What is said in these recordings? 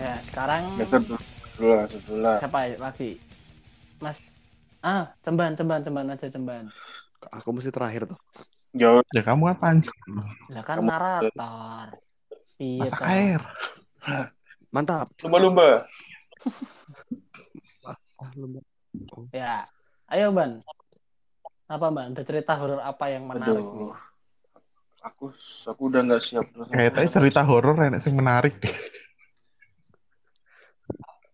Ya, sekarang Sedulah. Siapa lagi? Mas Cemban aja Cemban. Aku mesti terakhir tuh. Ya, kamu apaan sih? Lah kan narator. Iya. Masak air. Mantap. Lumba-lumba. Ya. Ayo, Ban. Apa, Ban? Ada cerita horor apa yang menarik? Aduh. Aku udah nggak siap. Kayaknya cerita horor enak sih menarik.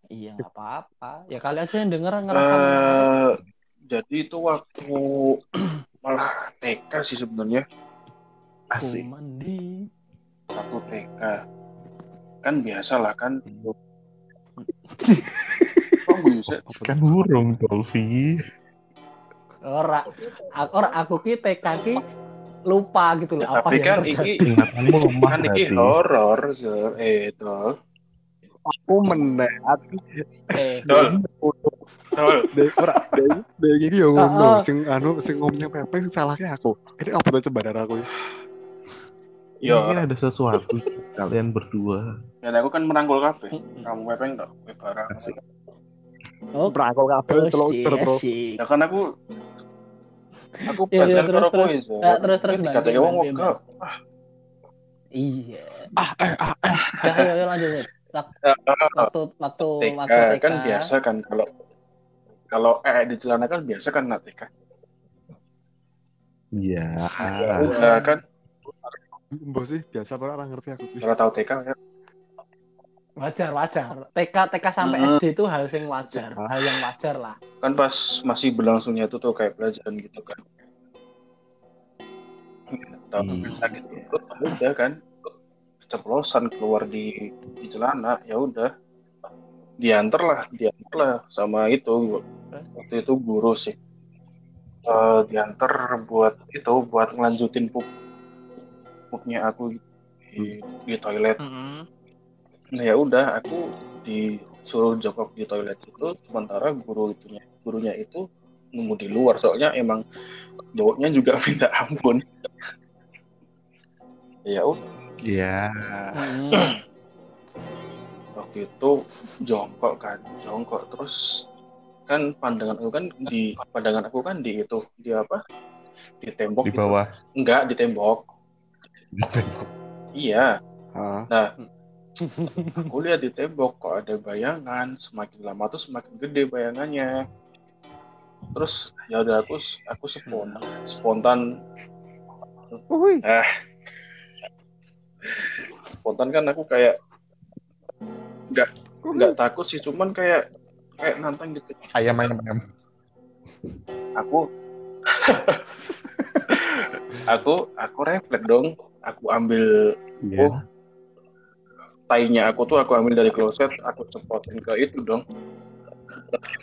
Iya, nggak apa-apa. Ya kali aja yang denger ngerasa. Jadi itu waktu malah TK sih sebenarnya. Asik. Waktu TK. Kan biasalah kan. Kan burung Dolphy. Ora aku ki TK ki lupa gitu loh ya, apa yang terjadi. Kan iki horor, Dol. Aku mendadak. Dol. Dek iki yo ngomong sing omnya Pepe salahnya aku. Ini apa tuh cembaran aku ya? Yo, ini ada sesuatu kalian berdua. Dan aku kan merangkul kafe. Kamu Pepe enggak? Kowe barang. Oh, merangkul kafe celoter terus. Ya kan aku ya, terus dikatakan wong kok. Iya. Ayo lanjut. Waktu TK kan biasa kan kalau di celana kan biasa kan nak TK. Iya. Udah kan. Mbok sih biasa orang ngerti aku sih. Kalau tahu TK kan wajar. TK sampai SD itu hal yang wajar. Hal yang wajar lah. Kan pas masih berlangsungnya itu tuh kayak pelajaran gitu kan. Tapi sakit perut udah kan. Keceplosan keluar di celana, ya udah. Diantar lah sama itu. Waktu itu guru sih. Diantar buat ngelanjutin pupnya aku di toilet. Nah, ya udah aku disuruh jongkok di toilet itu sementara gurunya itu nunggu di luar soalnya emang jawabnya juga minta ampun. Ya udah. Iya. Waktu itu jongkok terus kan pandangan aku kan di itu di apa? Di tembok di bawah. Gitu. Enggak, di tembok. Iya. Nah, aku lihat di tembok kok ada bayangan, semakin lama tuh semakin gede bayangannya. Terus ya udah aku spontan kan aku kayak nggak takut sih, cuman kayak nantang gitu. Ayam. Aku refleks dong, aku ambil tainya aku ambil dari kloset, aku cepotin ke itu dong.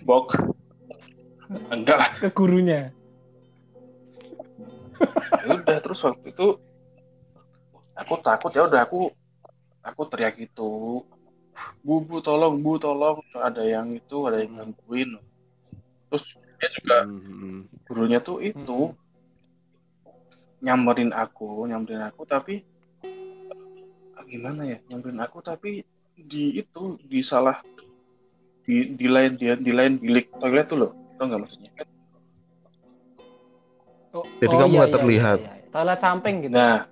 Bok. Enggak lah. Ke gurunya. Udah terus waktu itu aku takut ya udah aku teriak gitu. Bu tolong ada yang gangguin. Terus dia juga gurunya tuh itu nyamperin aku tapi di lain bilik toilet tuh loh, tau nggak maksudnya? Jadi kamu nggak terlihat. Iya. Toilet samping gitu. Nah,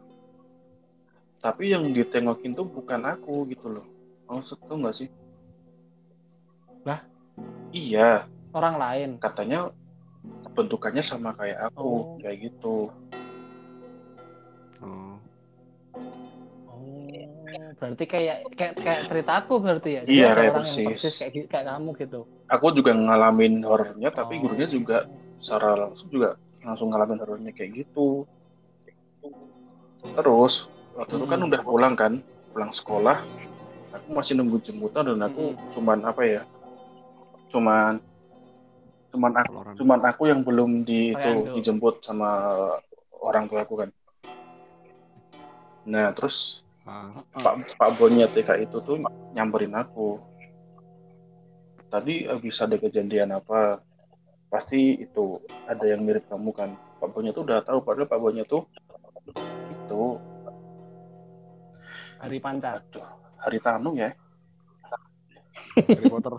tapi yang ditengokin tuh bukan aku gitu loh. Maksud tuh nggak sih? Lah? Iya. Orang lain. Katanya bentukannya sama kayak aku kayak gitu. Berarti kayak cerita aku berarti ya. Jadi iya, kayak persis kayak kamu gitu. Aku juga ngalamin horornya tapi gurunya juga secara langsung ngalamin horornya kayak gitu. Terus waktu itu kan udah pulang sekolah. Aku masih nunggu jemputan dan aku cuman aku yang belum dijemput sama orang tua aku kan. Nah, terus Pak Bonya TK itu tuh nyamperin aku. Tadi abis ada kejadian apa? Pasti itu ada yang mirip kamu kan. Pak Bonya tuh udah tahu, padahal Pak Bonya tuh itu Hari Panca, Hari Tanu ya. Harry Potter.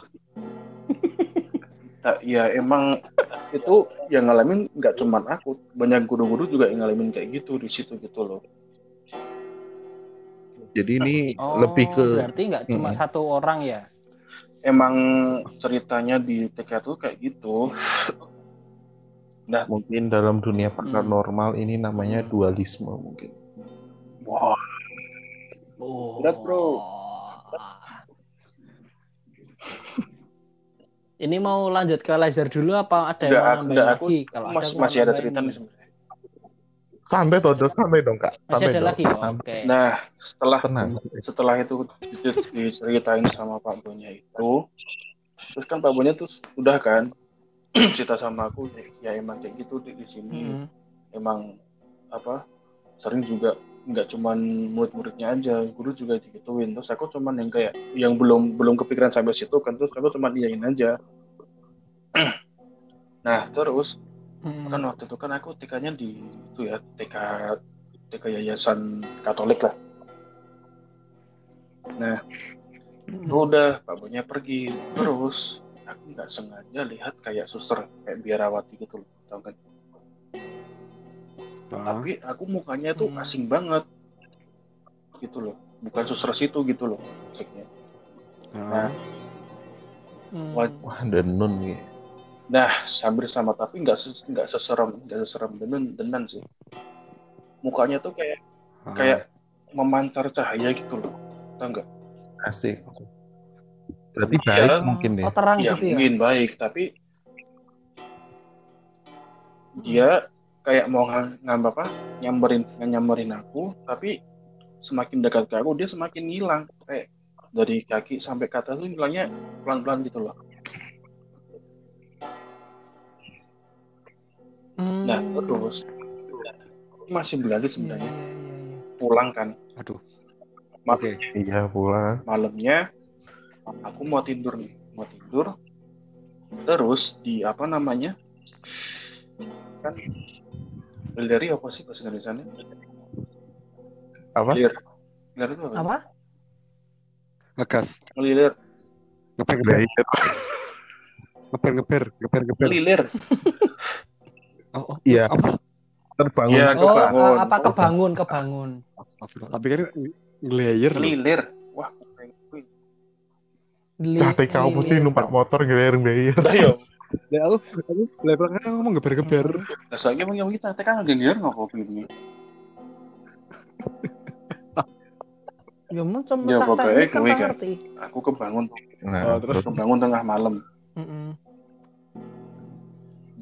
Nah, ya emang itu yang ngalamin nggak cuman aku, banyak guru-guru juga yang ngalamin kayak gitu di situ gitu loh. Jadi ini lebih ke berarti nggak cuma satu orang ya. Emang ceritanya di TK itu kayak gitu. Nah, mungkin dalam dunia paranormal ini namanya dualisme mungkin. Wah. Wow. Berat, bro. Ini mau lanjut ke laser dulu apa ada yang nambah lagi? Kalau masih ada cerita nih sebenarnya. Santai dong, Kak. Santai dong. Okay. Nah, setelah itu diceritain sama Pak Bonya itu, terus kan Pak Bonya tuh udah kan cerita sama aku, ya emang kayak gitu di sini. Emang apa? Sering juga nggak cuman murid-muridnya aja, guru juga digituin. Terus aku cuman yang kayak yang belum kepikiran sampai situ kan, terus aku cuman iyain aja. Nah terus kan waktu itu kan aku TK-nya di itu ya TK yayasan Katolik lah. Nah udah Pak Bonya pergi, terus aku nggak sengaja lihat kayak suster kayak biarawati gitu loh, tau kan? Tapi aku mukanya tuh asing banget gitu loh, bukan suster situ gitu loh maksudnya. Wah denun ya. Nah hampir sama tapi nggak seserem denan sih. Mukanya tuh kayak memancar cahaya gitu loh, tau nggak? Asik. Berarti baik ya, mungkin deh. Oh, terang ya, gitu mungkin ya? Baik tapi dia kayak mau nyamperin aku, tapi semakin dekat ke aku dia semakin hilang, kayak dari kaki sampai ke atas tuh hilangnya pelan-pelan gitu loh. Nah terus masih berlanjut sebenarnya, pulang kan? Aduh. Oke. Iya pulang. Malamnya aku mau tidur, terus di apa namanya? Kan Bilderi apa sih bahasa Indonesia-nya? Apa? Ngelir itu apa? Ngegas. Ngelir. Ngeper. Ngelir. Oh, iya. Apa? Terbangun. Ya, kebangun. Apa kebangun. Astagfirullah. Tapi kan ngelir. Ngelir. Wah, pengen. Capek kau mesti numpak motor ngelir. Ayo. Lah aku belakangnya ngomong geber-geber. Lah soalnya emang kita tekan ngelir ngopo gitu. Ya macam tak ngerti. Aku kebangun. Nah, terus kebangun tengah malam.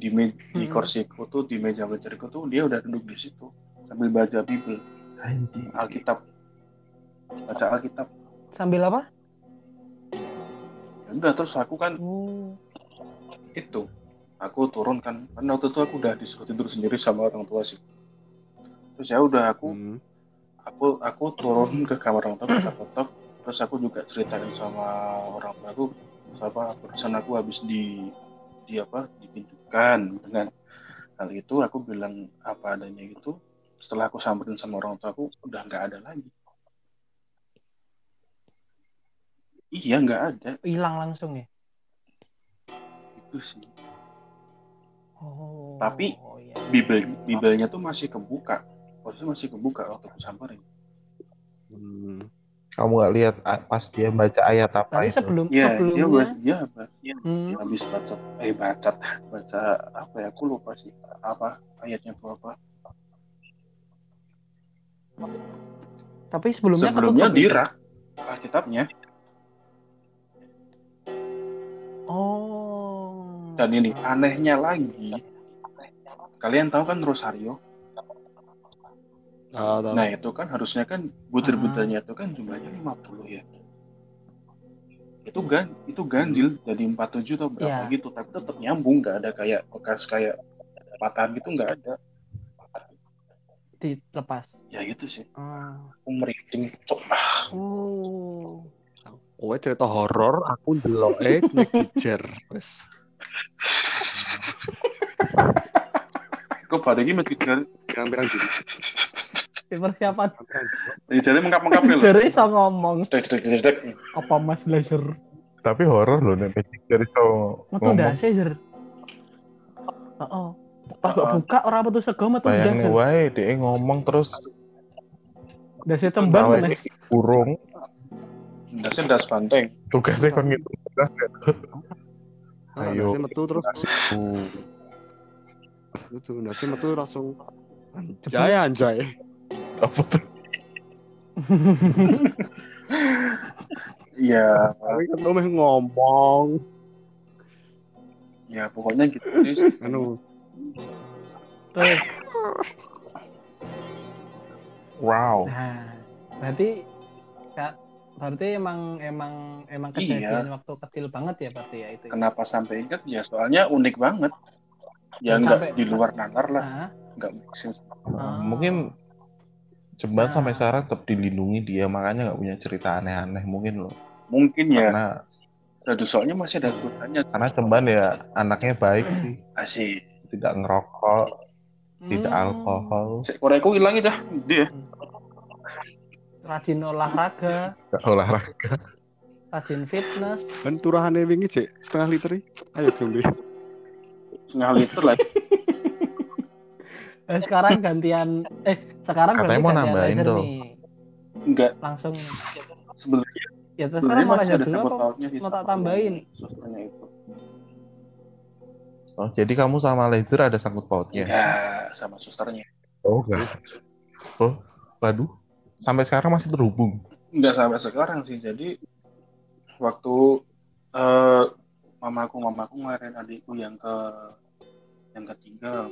Di kursiku tuh, di meja belajarku tuh dia udah duduk di situ sambil baca Bible. Alkitab. Baca Alkitab. Sambil apa? Ya udah terus aku kan itu aku turun kan, karena waktu itu aku udah disuruh tidur sendiri sama orang tua sih. Terus ya udah aku turun ke kamar orang tua, buka laptop, terus aku juga ceritain sama orang tua aku sama perusahaan aku habis dipindukan dengan hal itu. Aku bilang apa adanya gitu. Setelah aku samperin sama orang tua aku udah nggak ada lagi. Iya nggak ada. Hilang langsung ya. Sih. Tapi iya. Bibelnya tuh masih kebuka, posisinya masih kebuka waktu aku samperin. Kamu nggak lihat pas dia baca ayat apa? Tapi itu? Sebelumnya. Habis baca apa ya? Aku lupa sih apa ayatnya berapa. Tapi sebelumnya dirak Alkitabnya. Dan ini anehnya lagi, kalian tahu kan Rosario? Tahu. Nah itu kan harusnya kan butir-butirnya itu kan jumlahnya 50 ya. Itu ganjil jadi 47 atau berapa gitu, tapi tetap nyambung, nggak ada kayak bekas kayak patahan gitu, nggak ada. Dilepas. Ya gitu sih. Aku merinding coba. Cerita horor aku delok ngejejer wes. Kok pada gini mikir gambaran gitu. Persiapan. Jadi mengkap-mengkap nih. Jadi saya ngomong. Apa Mas Laser? Tapi horor loh nek magic series to. Metu daser. Heeh. Pas kok buka ora metu sego metu daser. Bayangin wae dhek ngomong terus dasar tembang nek burung. Dasar das banteng. Tugasnya kon ngitung das. Ayo. Dasar metu terus. Lucu dasar metu langsung anjay. Apa tuh? Ya, tapi kan lu ngomong. Ya, pokoknya gitu sih. Anu. Wow. Nah, berarti emang kejadian iya. Waktu kecil banget ya berarti ya itu. Kenapa sampai ingat? Ya soalnya unik banget. Ya enggak di luar nalar lah. Enggak mungkin. Mungkin ceban sampai sekarang tetap dilindungi dia, makanya enggak punya cerita aneh-aneh mungkin loh. Mungkin ya. Karena aduh, soalnya masih ada tulisannya. Karena Cemban ya anaknya baik sih. Asik. Tidak ngerokok, tidak alkohol. Cek koreku hilang aja dia. Rajin olahraga. Rajin fitness. Ben turahane wingi cek setengah liter. Ayo jombe. Setengah liter lagi. Sekarang gantian sekarang berarti mau nambahin dong. Enggak. Langsung sebenarnya ya terus sekarang mau lanjut dulu atau mau tak tambahin? Itu. Oh, jadi kamu sama laser ada sangkut pautnya? Ya, sama susternya. Oh, enggak. Oh, waduh. Sampai sekarang masih terhubung? Enggak sampai sekarang sih. Jadi, waktu mamaku ngelahirin adikku yang ketiga.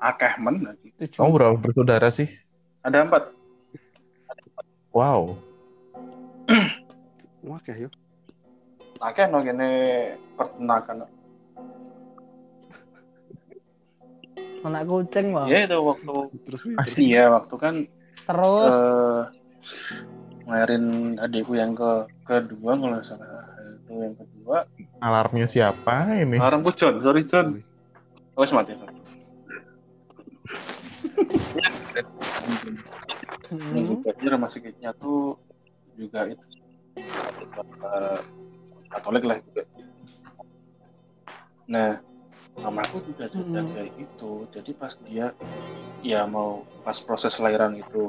Akeh men. Kamu berapa bersaudara sih? Ada 4. Wow. Oke yuk. Akeh no gini pertenakan. Anak kucing loh. Iya itu waktu iya waktu kan terus ngelahirin adikku yang kedua kalau salah itu yang kedua. Alarmnya siapa ini? Alarmku John, sorry John. Wes mati. Ini masih kecilnya tuh juga itu Katolik lah juga. Nah, mamaku juga cerita kayak gitu. Jadi pas dia ya mau pas proses lahiran itu,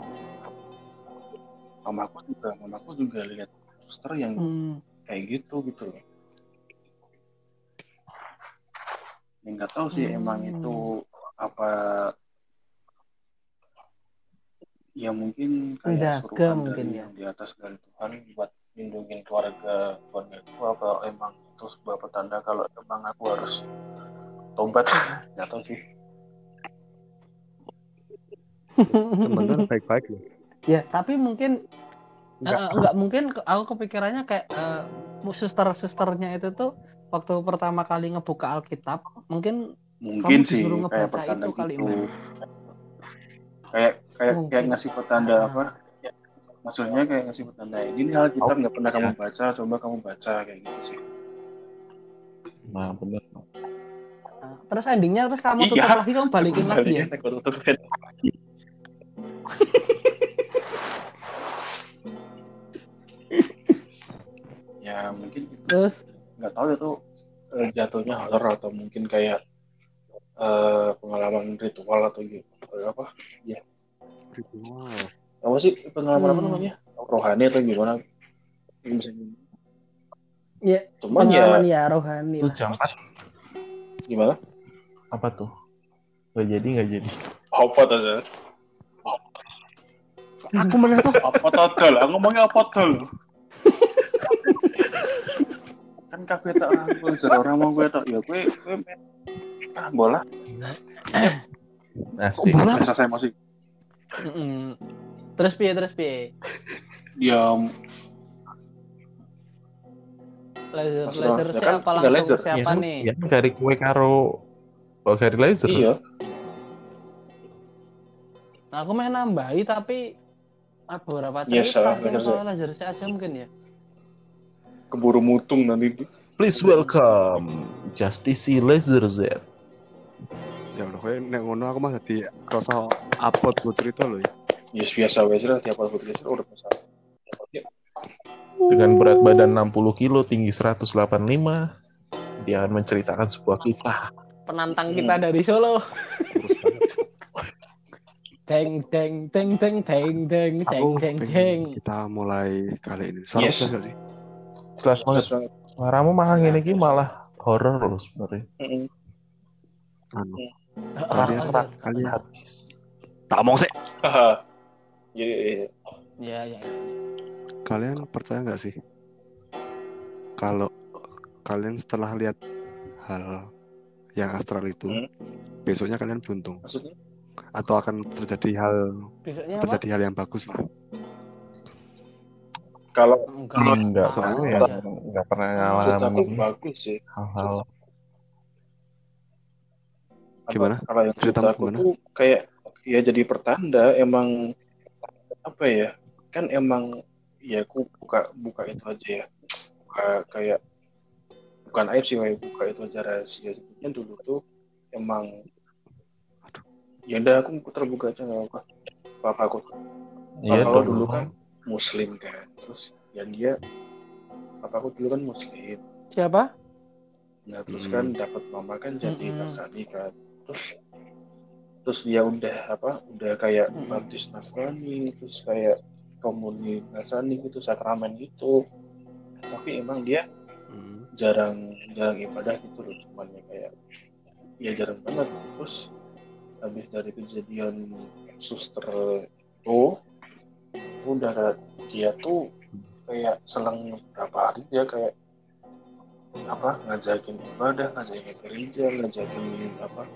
mamaku juga lihat suster yang kayak gitu loh. Enggak tahu sih emang itu apa ya mungkin kayak suruhan dari yang di atas dari Tuhan buat lindungin keluarga kalau emang itu sebuah petanda kalau emang aku harus tobat. Nggak tahu sih teman-teman baik-baik loh ya tapi mungkin nggak mungkin aku kepikirannya kayak suster-susternya itu tuh waktu pertama kali ngebuka Alkitab mungkin kamu sih kayak pertanda itu kali itu. Kayak ngasih petanda apa maksudnya kayak ngasih petanda ini hal kita nggak pernah kamu baca, coba kamu baca kayak gitu sih. Nah benar. Terus endingnya terus kamu tutup lagi, kamu balikin lagi ya. Ya mungkin itu terus nggak tahu itu jatuhnya horor atau mungkin kayak pengalaman ritual atau gitu apa ya ritual. Apa sih pengalaman apa namanya? Rohani atau gimana? Iya. Cuman ya rohani. Itu jam 4. Gimana? Apa tuh? Enggak jadi. Apa tuh? Aku melihat tuh apa total? Aku ngomongnya apa total? Kan kabeh tak rangkul orang mau gue tak ya gue bola. Asik. Selesai masih. Terus piye. Diam. Laser siapa kan, langsung siapa ya, nih? Ya dari kue karo dari laser. Iya. Nah, aku mah nambahi tapi beberapa cerita laser saya aja mungkin ya. Keburu mutung nanti. Please welcome Justice Laser Z. Ya udah kowe nek ngono aku mah dadi rasa upload go cerita lho. Ya yes, biasa wae cerita tiap upload cerita udah masalah. Dengan berat badan 60 kilo, tinggi 185, dia akan menceritakan sebuah kisah. Penantang kita dari Solo. Teng teng teng teng teng teng teng teng. Kita mulai kali ini. Salah yes. Enggak sih? Jelas banget. Suaramu malah ngene iki malah horor loh sebenarnya. Heeh. Anu. Rak kali habis. Tak omong sih. Heeh. Jadi ya. Kalian percaya enggak sih kalau kalian setelah lihat hal yang astral itu besoknya kalian beruntung? Maksudnya? Atau akan terjadi hal yang bagus lah. Kalau enggak pernah ngalamin bagus sih. Hal-hal. Gimana? Kalau yang cerita gimana? Kayak ya jadi pertanda emang apa ya? Kan emang ya aku buka itu aja ya. Kayak bukan aib sih, kayak buka itu aja rahasia. Sebenarnya dulu tuh emang ya udah aku terbuka aja nggak apa bapakku ya, kalau dulu kan muslim kan, terus yang dia bapakku dulu kan muslim siapa nah terus kan dapat mama kan jadi Nasrani kan, terus dia udah kayak baptis Nasrani, terus kayak komuni Nasrani gitu, sakramen gitu, tapi emang dia jarang ibadah gitu loh, cuman kayak ya jarang banget. Terus habis dari kejadian suster itu udah dia tuh kayak selang berapa hari dia kayak apa ngajakin ibadah, ngajakin gereja, ngajakin apa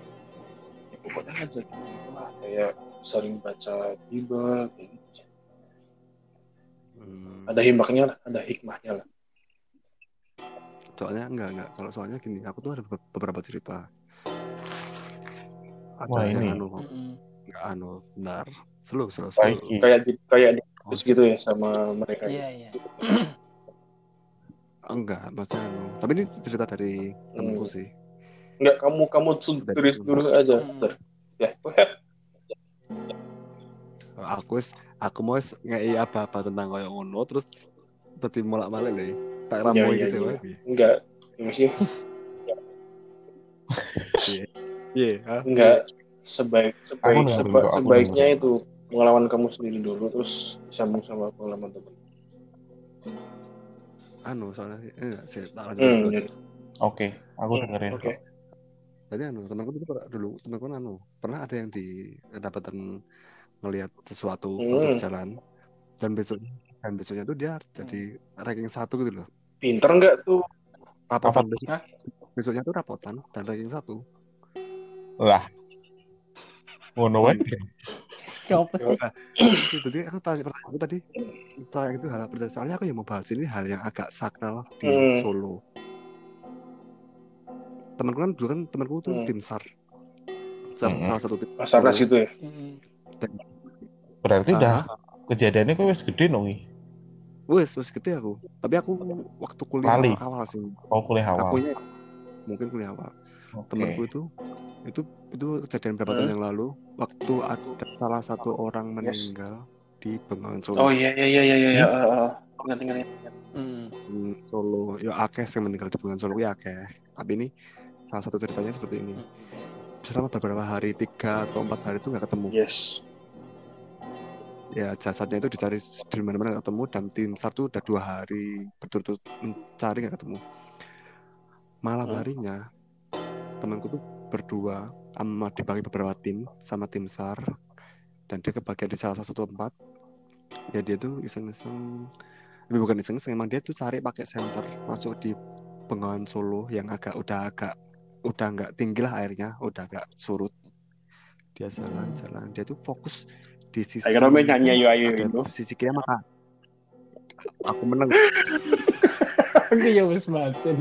ya pokoknya ngajakin lah, kayak sering baca Bible kayak gitu. Ada hikmahnya lah soalnya enggak kalau soalnya gini, aku tuh ada beberapa cerita. Ada yang slow. Kayak terus gitu ya sama mereka. Iya. Enggak, maksudnya tapi ini cerita dari temanku sih. Enggak, kamu tulis dulu aja. Ya. Aku mau ngei apa-apa tentang koyo ngono terus tadi molak-malik le. Tak rambo iki sih. Enggak, mesti. Yeah, enggak sebaiknya itu pengalaman kamu sendiri dulu terus sambung sama pengalaman teman. Soalnya enggak sih. Oke, aku dengerin. Oke. Jadi temanku pernah ada yang kedapatan ngelihat sesuatu di jalan dan besoknya tuh dia jadi ranking 1 gitu loh. Pinter enggak tuh? Rapotan besoknya tuh rapotan dan ranking 1. Lah, ngono wae. Jadi aku tanya itu hal percaya. Soalnya aku yang mau bahas ini hal yang agak sakral di Solo. Temanku tuh tim SAR. Salah satu tim Basarnas gitu ya. Berarti dah kejadiannya kok wis gede nongi. Wis gede aku. Tapi aku waktu kuliah awal sih. Oh, kuliah awal. Akunya mungkin kuliah awal. Okay. Temanku itu kejadian beberapa tahun yang lalu waktu ada salah satu orang meninggal di Bengawan Solo. Oh iya. Ingat. Solo. Ya akeh yang meninggal di Bengawan Solo ya akeh. Tapi ini salah satu ceritanya seperti ini. Selama beberapa hari 3 atau 4 hari itu enggak ketemu. Yes. Ya jasadnya itu dicari di mana-mana enggak ketemu, dan tim SAR itu udah 2 hari berturut-turut mencari enggak ketemu. Malam harinya temanku tuh berdua sama dibagi beberapa tim sama tim SAR, dan dia kebagian di salah satu tempat. Ya dia tuh bukan iseng-iseng emang dia tuh cari pakai senter masuk di Bengawan Solo yang udah nggak tinggi lah airnya, udah nggak surut. Dia jalan-jalan, dia tuh fokus di sisi sisi kiri maka aku menang. Aku ya wis mati.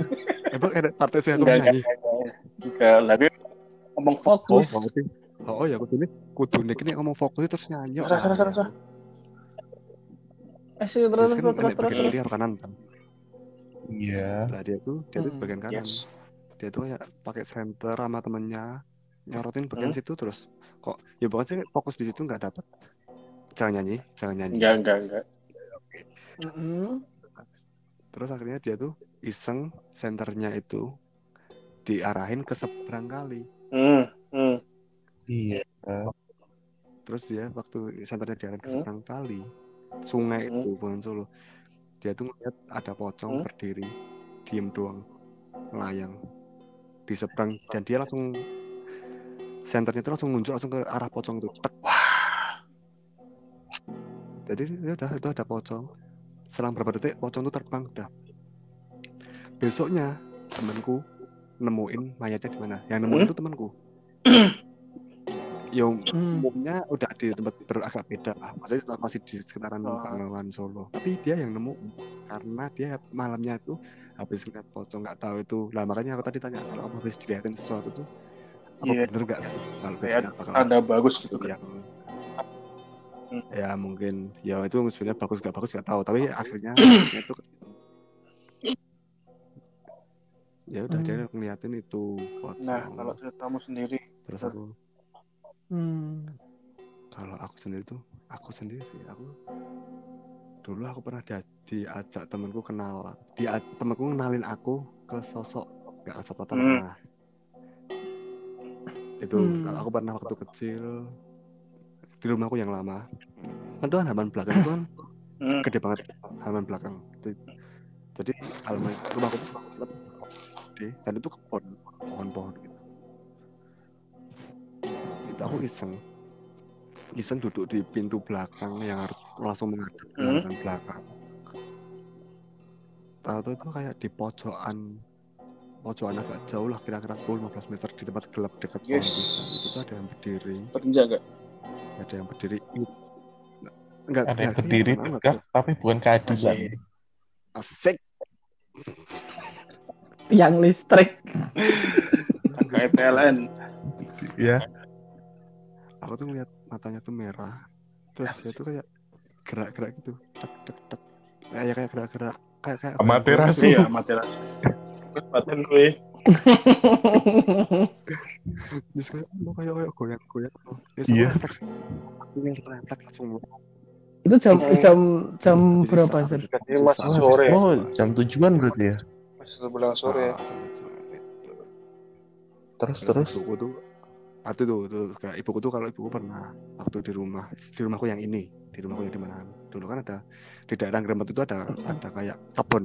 Emang ada partai sih aku menyanyi. Lagi ngomong fokus. Oh ya kudu nek ini ngomong fokus terus nyanyi. Terus. Terus. Dia kanan kan. Iya. Lah dia tuh bagian kanan. Yes. Dia tuh kayak pakai senter sama temennya nyorotin bagian situ terus. Kok ya bukan sih fokus di situ enggak dapat. Jangan nyanyi. Enggak. Oke. Terus akhirnya dia tuh iseng senternya itu diarahin ke seberang kali. Iya. Terus dia waktu senternya diarahin ke seberang kali, sungai itu Bengawan Solo, dia tuh ngeliat ada pocong berdiri diem doang melayang di seberang, dan dia langsung senternya itu langsung nunjuk langsung ke arah pocong tuh. Jadi ya udah, itu ada pocong. Selang beberapa detik pocong itu terbang udah. Besoknya temanku nemuin mayatnya di mana? Yang nemuin itu temanku. Ya umumnya udah di tempat beragak beda lah. Maksudnya masih di sekitaran Bengawan Solo. Tapi dia yang nemu karena dia malamnya itu habis lihat pocong, nggak tahu itu. Lah makanya aku tadi tanya kalau kamu habis dilihatin sesuatu tuh apa bener nggak sih? Kalau ada bagus gitu kan? Ya mungkin ya itu sebenarnya bagus nggak bagus nggak tahu. Tapi akhirnya itu ya udah dia ngeliatin itu pocong. Nah kalau ceritamu sendiri terus aku. Kalau aku sendiri tuh, aku dulu aku pernah diajak temanku kenalan. Temanku kenalin aku ke sosok nggak asal pernah. Itu kalau aku pernah waktu kecil di rumahku yang lama. Kan tuh halaman belakang tuh kan gede banget halaman belakang. Jadi halaman rumahku tuh gede dan itu kebon pohon-pohon gitu. Aku iseng duduk di pintu belakang yang harus langsung menghadap ke halaman belakang. Tahu itu kayak di pojokan agak jauh lah, kira-kira 10-15 meter di tempat gelap dekat pohon pisang. Itu tuh ada yang berdiri. Terjaga. Ada yang berdiri. Enggak ada yang berdiri tegak, tapi bukan keadilan. Asik. Yang listrik. Kayak PLN. Ya. Aku tuh ngeliat matanya tuh merah, terus dia tuh kayak gerak-gerak gitu, tek-tek-tek, kayak gerak-gerak, kayak amaterasi ya, amaterasi. Paten gue. Terus kayak goyang-goyang. Iya. Itu jam berapa sih? Mas sore. Oh, jam 7-an berarti ya? Mas sebelah sore. Terus. Waktu itu kayak ibuku tuh kalau ibuku pernah waktu di rumahku yang ini, di rumahku yang di mana dulu kan ada di daerah Grembat itu ada kayak kebon.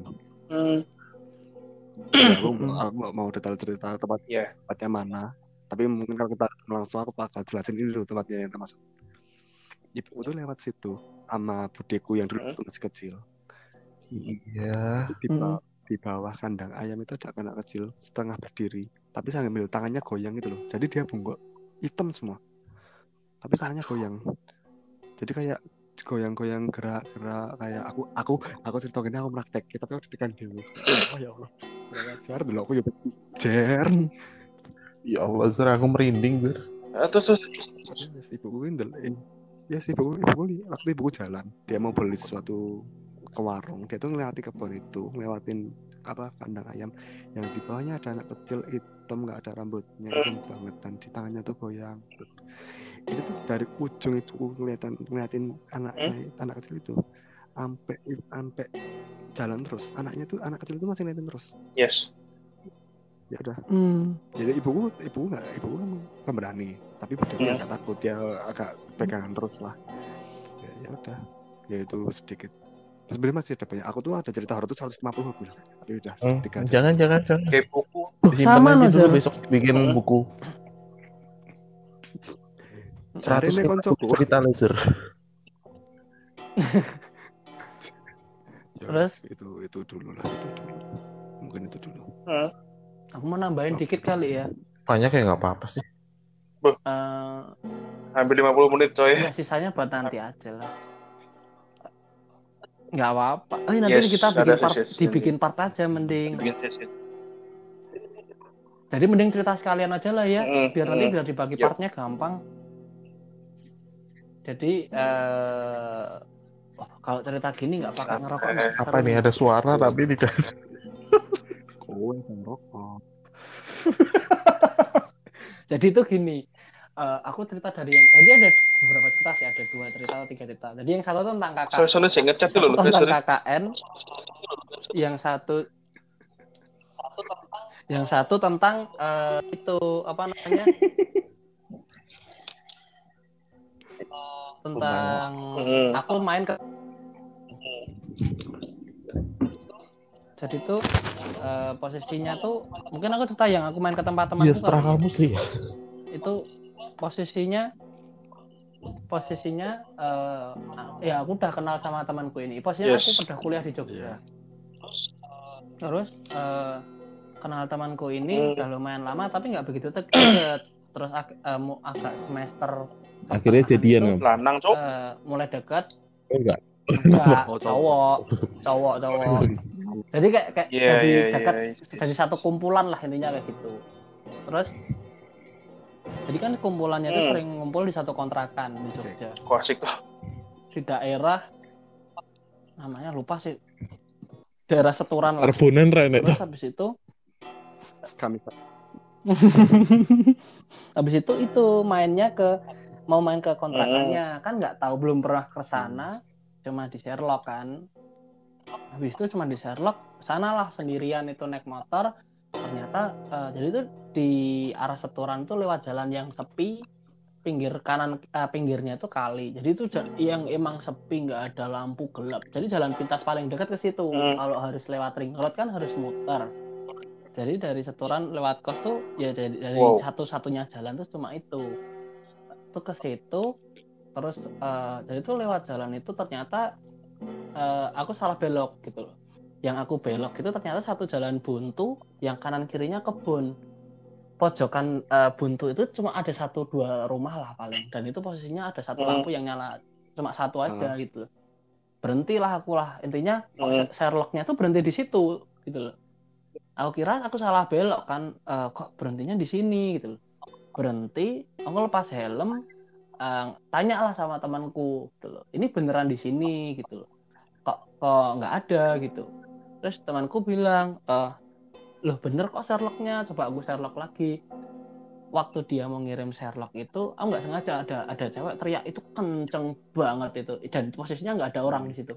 Ya, aku mau detail cerita tempatnya mana, tapi mungkin kalau kita langsung aku bakal jelasin ini dulu tempatnya yang termasuk. Ibuku tuh lewat situ sama budeku yang dulu itu masih kecil. Iya. Di bawah kandang ayam itu ada anak kecil setengah berdiri, tapi sambil tangannya goyang gitu loh. Jadi dia bungkuk hitam semua, tapi tangannya goyang. Jadi kayak goyang-goyang gerak-gerak kayak aku cerita gini, aku praktekin tapi aku ditekan dulu. Oh ya Allah, ngajar dulu aku ya jer. Ya Allah Zer, aku merinding Zer. Terus ibuku ndelin. Ya si ibuku waktu ibuku jalan, dia mau beli sesuatu ke warung, dia tuh ngelewati kebun itu, ngelewatin apa kandang ayam yang di bawahnya ada anak kecil hitam, nggak ada rambutnya, hitam banget, dan di tangannya tuh goyang. Itu tuh dari ujung itu ngeliatin anak kecil itu ampe jalan terus. Anaknya tuh, anak kecil itu masih ngeliatin terus. Yes. Ya udah. Jadi ibuku kan pemberani, tapi bukannya nggak takut, dia agak pegangan terus lah. Ya udah, yaitu sedikit. Sebenarnya masih ada banyak. Aku tuh ada cerita horor tuh 150 bulan. Tapi udah. Jangan. Kayak buku. Disimpan aja dulu, besok bikin buku. Cari nih koncoku. Cerita laser. Ya, terus itu dulu lah, itu dulu. Mungkin itu dulu. Aku mau nambahin dikit kali ya. Banyak ya, nggak apa-apa sih. Hampir 50 menit coy. Ya, sisanya buat nanti aja lah. Nggak apa-apa. Nanti kita bikin part aja mending. Jadi mending cerita sekalian aja lah ya, biar nanti biar dibagi partnya gampang. Jadi kalau cerita gini nggak pakai ngerokok. Apa nih ada suara tapi tidak. Kowe ngerokok. Jadi itu gini, aku cerita dari yang tadi ada. beberapa cerita sih, ada 2 cerita atau 3 cerita. Jadi yang satu tentang KKN. KKN. Yang satu tentang itu apa namanya? Tentang aku main ke. Jadi tuh posisinya tuh mungkin aku cerita yang aku main ke tempat temanku. Ya, setelah kamu sih. Itu posisinya ya aku udah kenal sama temanku ini. Posisinya aku udah kuliah di Jogja. Yeah. Terus kenal temanku ini udah lumayan lama tapi nggak begitu deket. Terus agak semester akhirnya jadian. Lanang cowok. Mulai deket. Cowok. Jadi kayak dekat dari satu kumpulan lah intinya kayak gitu. Terus jadi kan kumpulannya itu sering ngumpul di satu kontrakan di Jogja. Klasik tuh. Di daerah namanya lupa sih. Daerah Seturan lah. Terbunan Rene. Terus habis itu habis itu mainnya mau main ke kontrakannya. Kan enggak tahu, belum pernah ke sana. Cuma di Sherlock kan. Habis itu cuma di Sherlock, sanalah sendirian itu naik motor. Ternyata jadi itu di arah Seturan tuh lewat jalan yang sepi, pinggir kanan pinggirnya itu kali. Jadi itu yang emang sepi, nggak ada lampu, gelap. Jadi jalan pintas paling dekat ke situ. Kalau harus lewat ring road kan harus muter. Jadi dari Seturan lewat kos tuh ya dari satu-satunya jalan tuh cuma itu. Tuh ke situ. Terus jadi itu lewat jalan itu ternyata aku salah belok gitu loh. Yang aku belok itu ternyata satu jalan buntu yang kanan kirinya kebun. Pojokan buntu itu cuma ada 1-2 rumah lah paling, dan itu posisinya ada satu lampu yang nyala cuma satu aja gitu. Berhentilah aku lah intinya. Sherlocknya tuh berhenti di situ gitu loh. Aku kira aku salah belok kan, kok berhentinya di sini gitu loh. Berhenti, aku lepas helm. Tanyalah sama temanku gitu loh, ini beneran di sini gitu loh, kok nggak ada gitu. Terus temanku bilang, loh bener kok Sherlocknya, coba aku Sherlock lagi. Waktu dia mau ngirim Sherlock itu aku nggak sengaja ada cewek teriak itu kenceng banget itu, dan posisinya nggak ada orang di situ.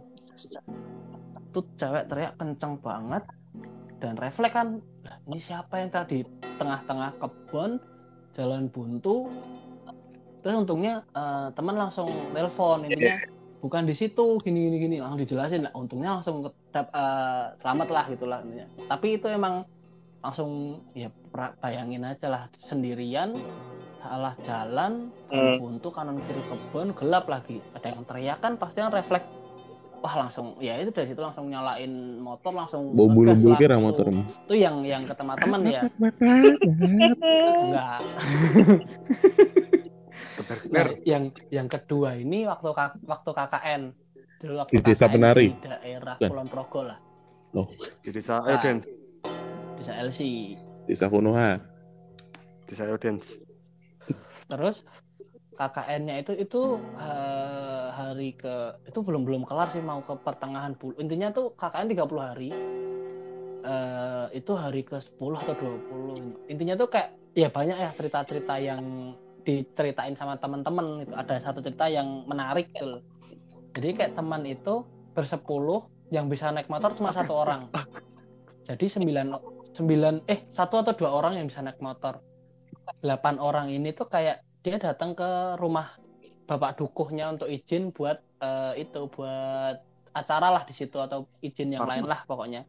Tuh cewek teriak kenceng banget, dan refleks kan, nah, ini siapa yang tadi tengah-tengah kebun jalan buntu. Terus untungnya teman langsung nelpon, intinya bukan di situ, gini langsung dijelasin. Nah, untungnya langsung selamat lah gitulah intinya. Tapi itu emang langsung ya bayangin aja lah, sendirian, salah jalan, buntu, kanan kiri kebun, gelap lagi. Ada yang teriak kan pasti kan refleks. Wah langsung ya itu dari situ langsung nyalain motor, langsung bobol kira motor. Itu yang ke teman-teman ya. Enggak. Nah, yang kedua ini waktu KKN dulu, waktu di desa KKN, penari di daerah Kulon Progo lah. Di desa Elden, desa LC, desa Konoha, desa Elden. Terus KKN-nya itu hari ke itu belum kelar sih, mau ke pertengahan bulan. Intinya tuh KKN 30 hari. Itu hari ke 10 atau 20. Intinya tuh kayak ya banyak ya cerita-cerita yang diceritain sama teman-teman. Itu ada satu cerita yang menarik gitu loh. Jadi kayak teman itu bersepuluh, yang bisa naik motor cuma 1 orang. Jadi 1 atau 2 orang yang bisa naik motor. 8 orang ini tuh kayak dia datang ke rumah bapak dukuhnya untuk izin buat buat acara lah di situ, atau izin yang lain lah pokoknya.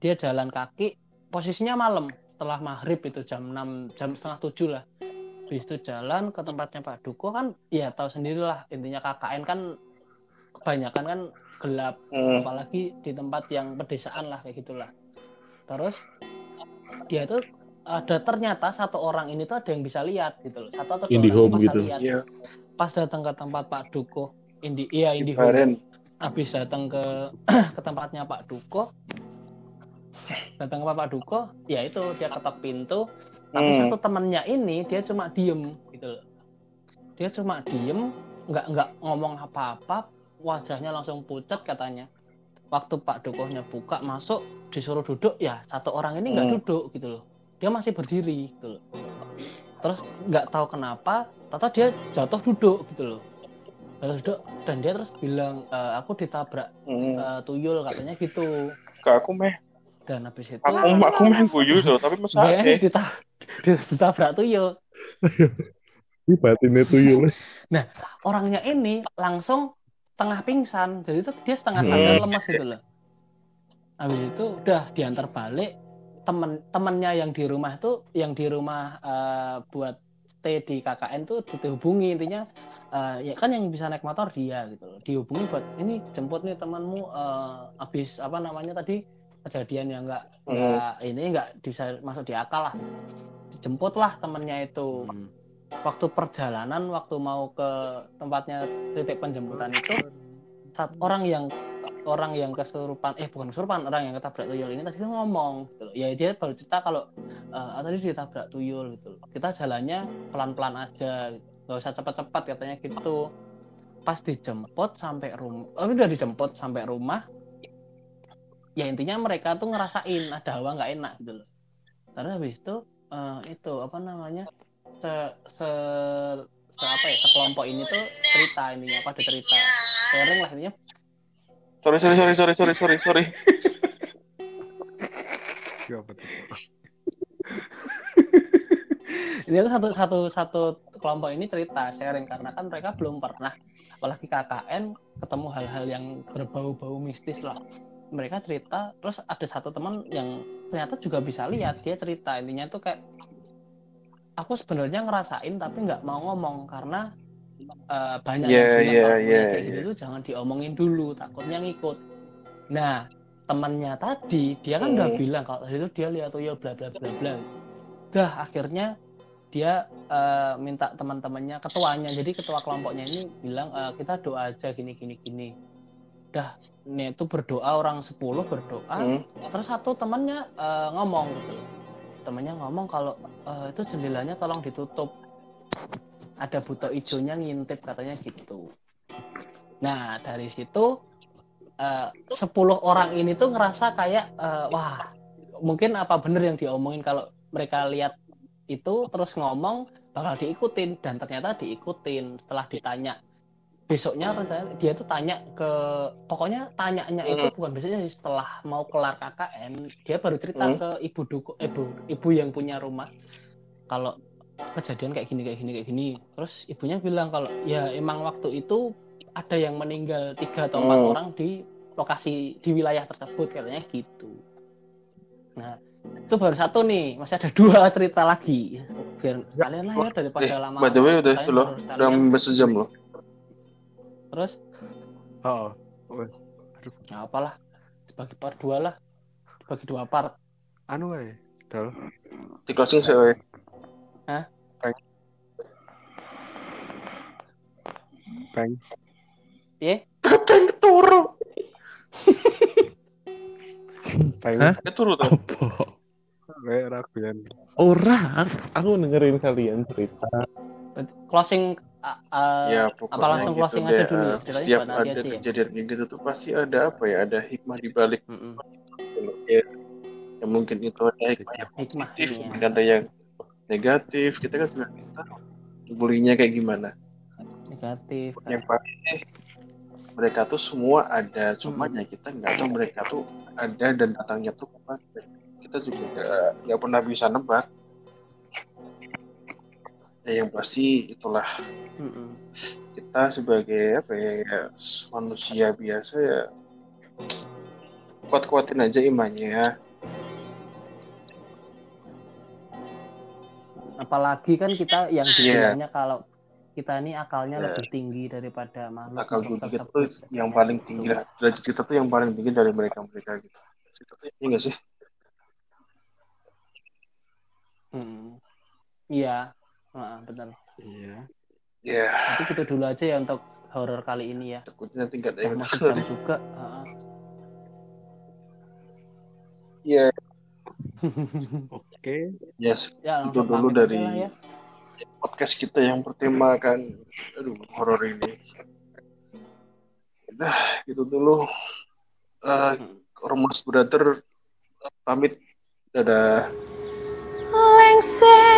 Dia jalan kaki, posisinya malam setelah maghrib itu jam 6, jam 6:30 lah. Habis itu jalan ke tempatnya Pak Duko kan, ya tahu sendirilah intinya KKN kan kebanyakan kan gelap, apalagi di tempat yang pedesaan lah kayak gitulah. Terus dia itu ada ternyata 1 orang ini tuh ada yang bisa lihat gitu loh. 1 atau 2 orang bisa gitu lihat. Yeah. Pas datang ke tempat Pak Duko, IndiHome. Habis datang ke tempatnya Pak Duko. Datang ke Pak Duko, ya itu dia ketok pintu. Tapi satu temannya ini dia cuma diem gitu loh. Dia cuma diem, nggak ngomong apa-apa, wajahnya langsung pucat katanya. Waktu Pak Dukohnya buka masuk, disuruh duduk, ya 1 orang ini nggak duduk gitu loh. Dia masih berdiri gitu loh. Terus nggak tahu kenapa, tahu dia jatuh duduk gitu loh. Duduk, dan dia terus bilang, aku ditabrak tuyul katanya gitu. Ke aku meh. Dan habis itu aku meh tuyul loh, tapi masalah ditabrak tuyul. Di batinnya tuyul. Nah, orangnya ini langsung tengah pingsan. Jadi itu dia setengah sadar lemas gitu loh. Habis itu udah diantar balik, temennya yang di rumah tuh, yang di rumah buat stay di KKN tuh dihubungi, intinya ya kan yang bisa naik motor dia gitu loh. Dihubungi buat ini jemput nih temanmu habis apa namanya tadi kejadian yang nggak bisa masuk di akal lah. Dijemputlah temennya itu. Waktu perjalanan, waktu mau ke tempatnya titik penjemputan itu, saat orang yang kesurupan, bukan kesurupan, orang yang ketabrak tuyul ini tadi ngomong gitu loh. Ya dia baru cerita kalau tadi ditabrak tuyul gitu loh. Kita jalannya pelan-pelan aja, nggak usah cepat-cepat katanya gitu. Pas dijemput sampai rumah, udah dijemput sampai rumah, ya intinya mereka tuh ngerasain ada hawa nggak enak gitu loh. Karena habis itu sekelompok ini tuh cerita sharing lah intinya. Sorry. Ini tuh satu kelompok ini cerita sharing karena kan mereka belum pernah, apalagi KKN, ketemu hal-hal yang berbau-bau mistis lah. Mereka cerita, terus ada satu teman yang ternyata juga bisa lihat, dia cerita intinya tuh kayak, aku sebenarnya ngerasain tapi nggak mau ngomong karena banyak yang bilang itu jangan diomongin dulu, takutnya ngikut. Nah, temannya tadi dia kan udah bilang kalau tadi itu dia lihat tuyul bla bla bla bla. Dah akhirnya dia minta teman-temannya, ketuanya, jadi ketua kelompoknya ini bilang kita doa aja gini. Dah, nih itu berdoa, orang 10 berdoa, terus satu temannya ngomong gitu. Temannya ngomong kalau itu jendelanya tolong ditutup, ada buta ijonya ngintip katanya gitu. Nah dari situ 10 orang ini tuh ngerasa kayak wah mungkin apa bener yang diomongin, kalau mereka lihat itu terus ngomong bakal diikutin, dan ternyata diikutin. Setelah ditanya besoknya, dia tuh tanya ke, pokoknya tanyanya itu bukan besoknya, setelah mau kelar KKN dia baru cerita ke ibu Duko, ibu yang punya rumah, kalau kejadian kayak gini. Terus ibunya bilang kalau ya emang waktu itu ada yang meninggal 3 atau 4 orang di lokasi, di wilayah tersebut katanya gitu. Nah itu baru satu nih, masih ada 2 cerita lagi biar kalian lah ya, daripada lama. By the way udah sejam loh. Terus? Aduh. Nah, apalah. Dibagi part 2 lah. Dibagi 2 part. Anu wae, Dal. Di closing sih wae. Hah? Bang. Piye? Kadang turu. Hah? Keturu to. Wae ra kuyan. Ora, aku dengerin kalian cerita. Closing apa langsung closing gitu aja dulu ya? Setiap ada kejadian kayak gitu tuh pasti ada apa ya, ada hikmah dibalik ya, yang mungkin itu ada hikmah positif, mungkin ada yang negatif, kita kan nggak tahu bulinya kayak gimana negatif yang pasti mereka tuh semua ada, cuman ya kita nggak tahu mereka tuh ada dan datangnya tuh kapan, kita juga nggak pernah bisa nebak. Yang pasti itulah kita sebagai manusia biasa ya, kuat-kuatin aja imannya. Apalagi kan kita yang dibilangnya kalau kita ini akalnya lebih tinggi daripada makhluk. Akal kita tuh yang paling tinggi lah. Derajat kita tuh yang paling tinggi dari mereka gitu. Iya nggak sih? Iya. Benar. Iya. Iya. Nanti kita dulu aja ya untuk horor kali ini ya. Takutnya nanti nggak ada yang nonton juga. Iya. Oke. Yes. Ya, itu dulu dari ya, podcast kita yang pertama kan horor ini. Nah, gitu dulu. Ormas Brother pamit. Dadah. Lengser.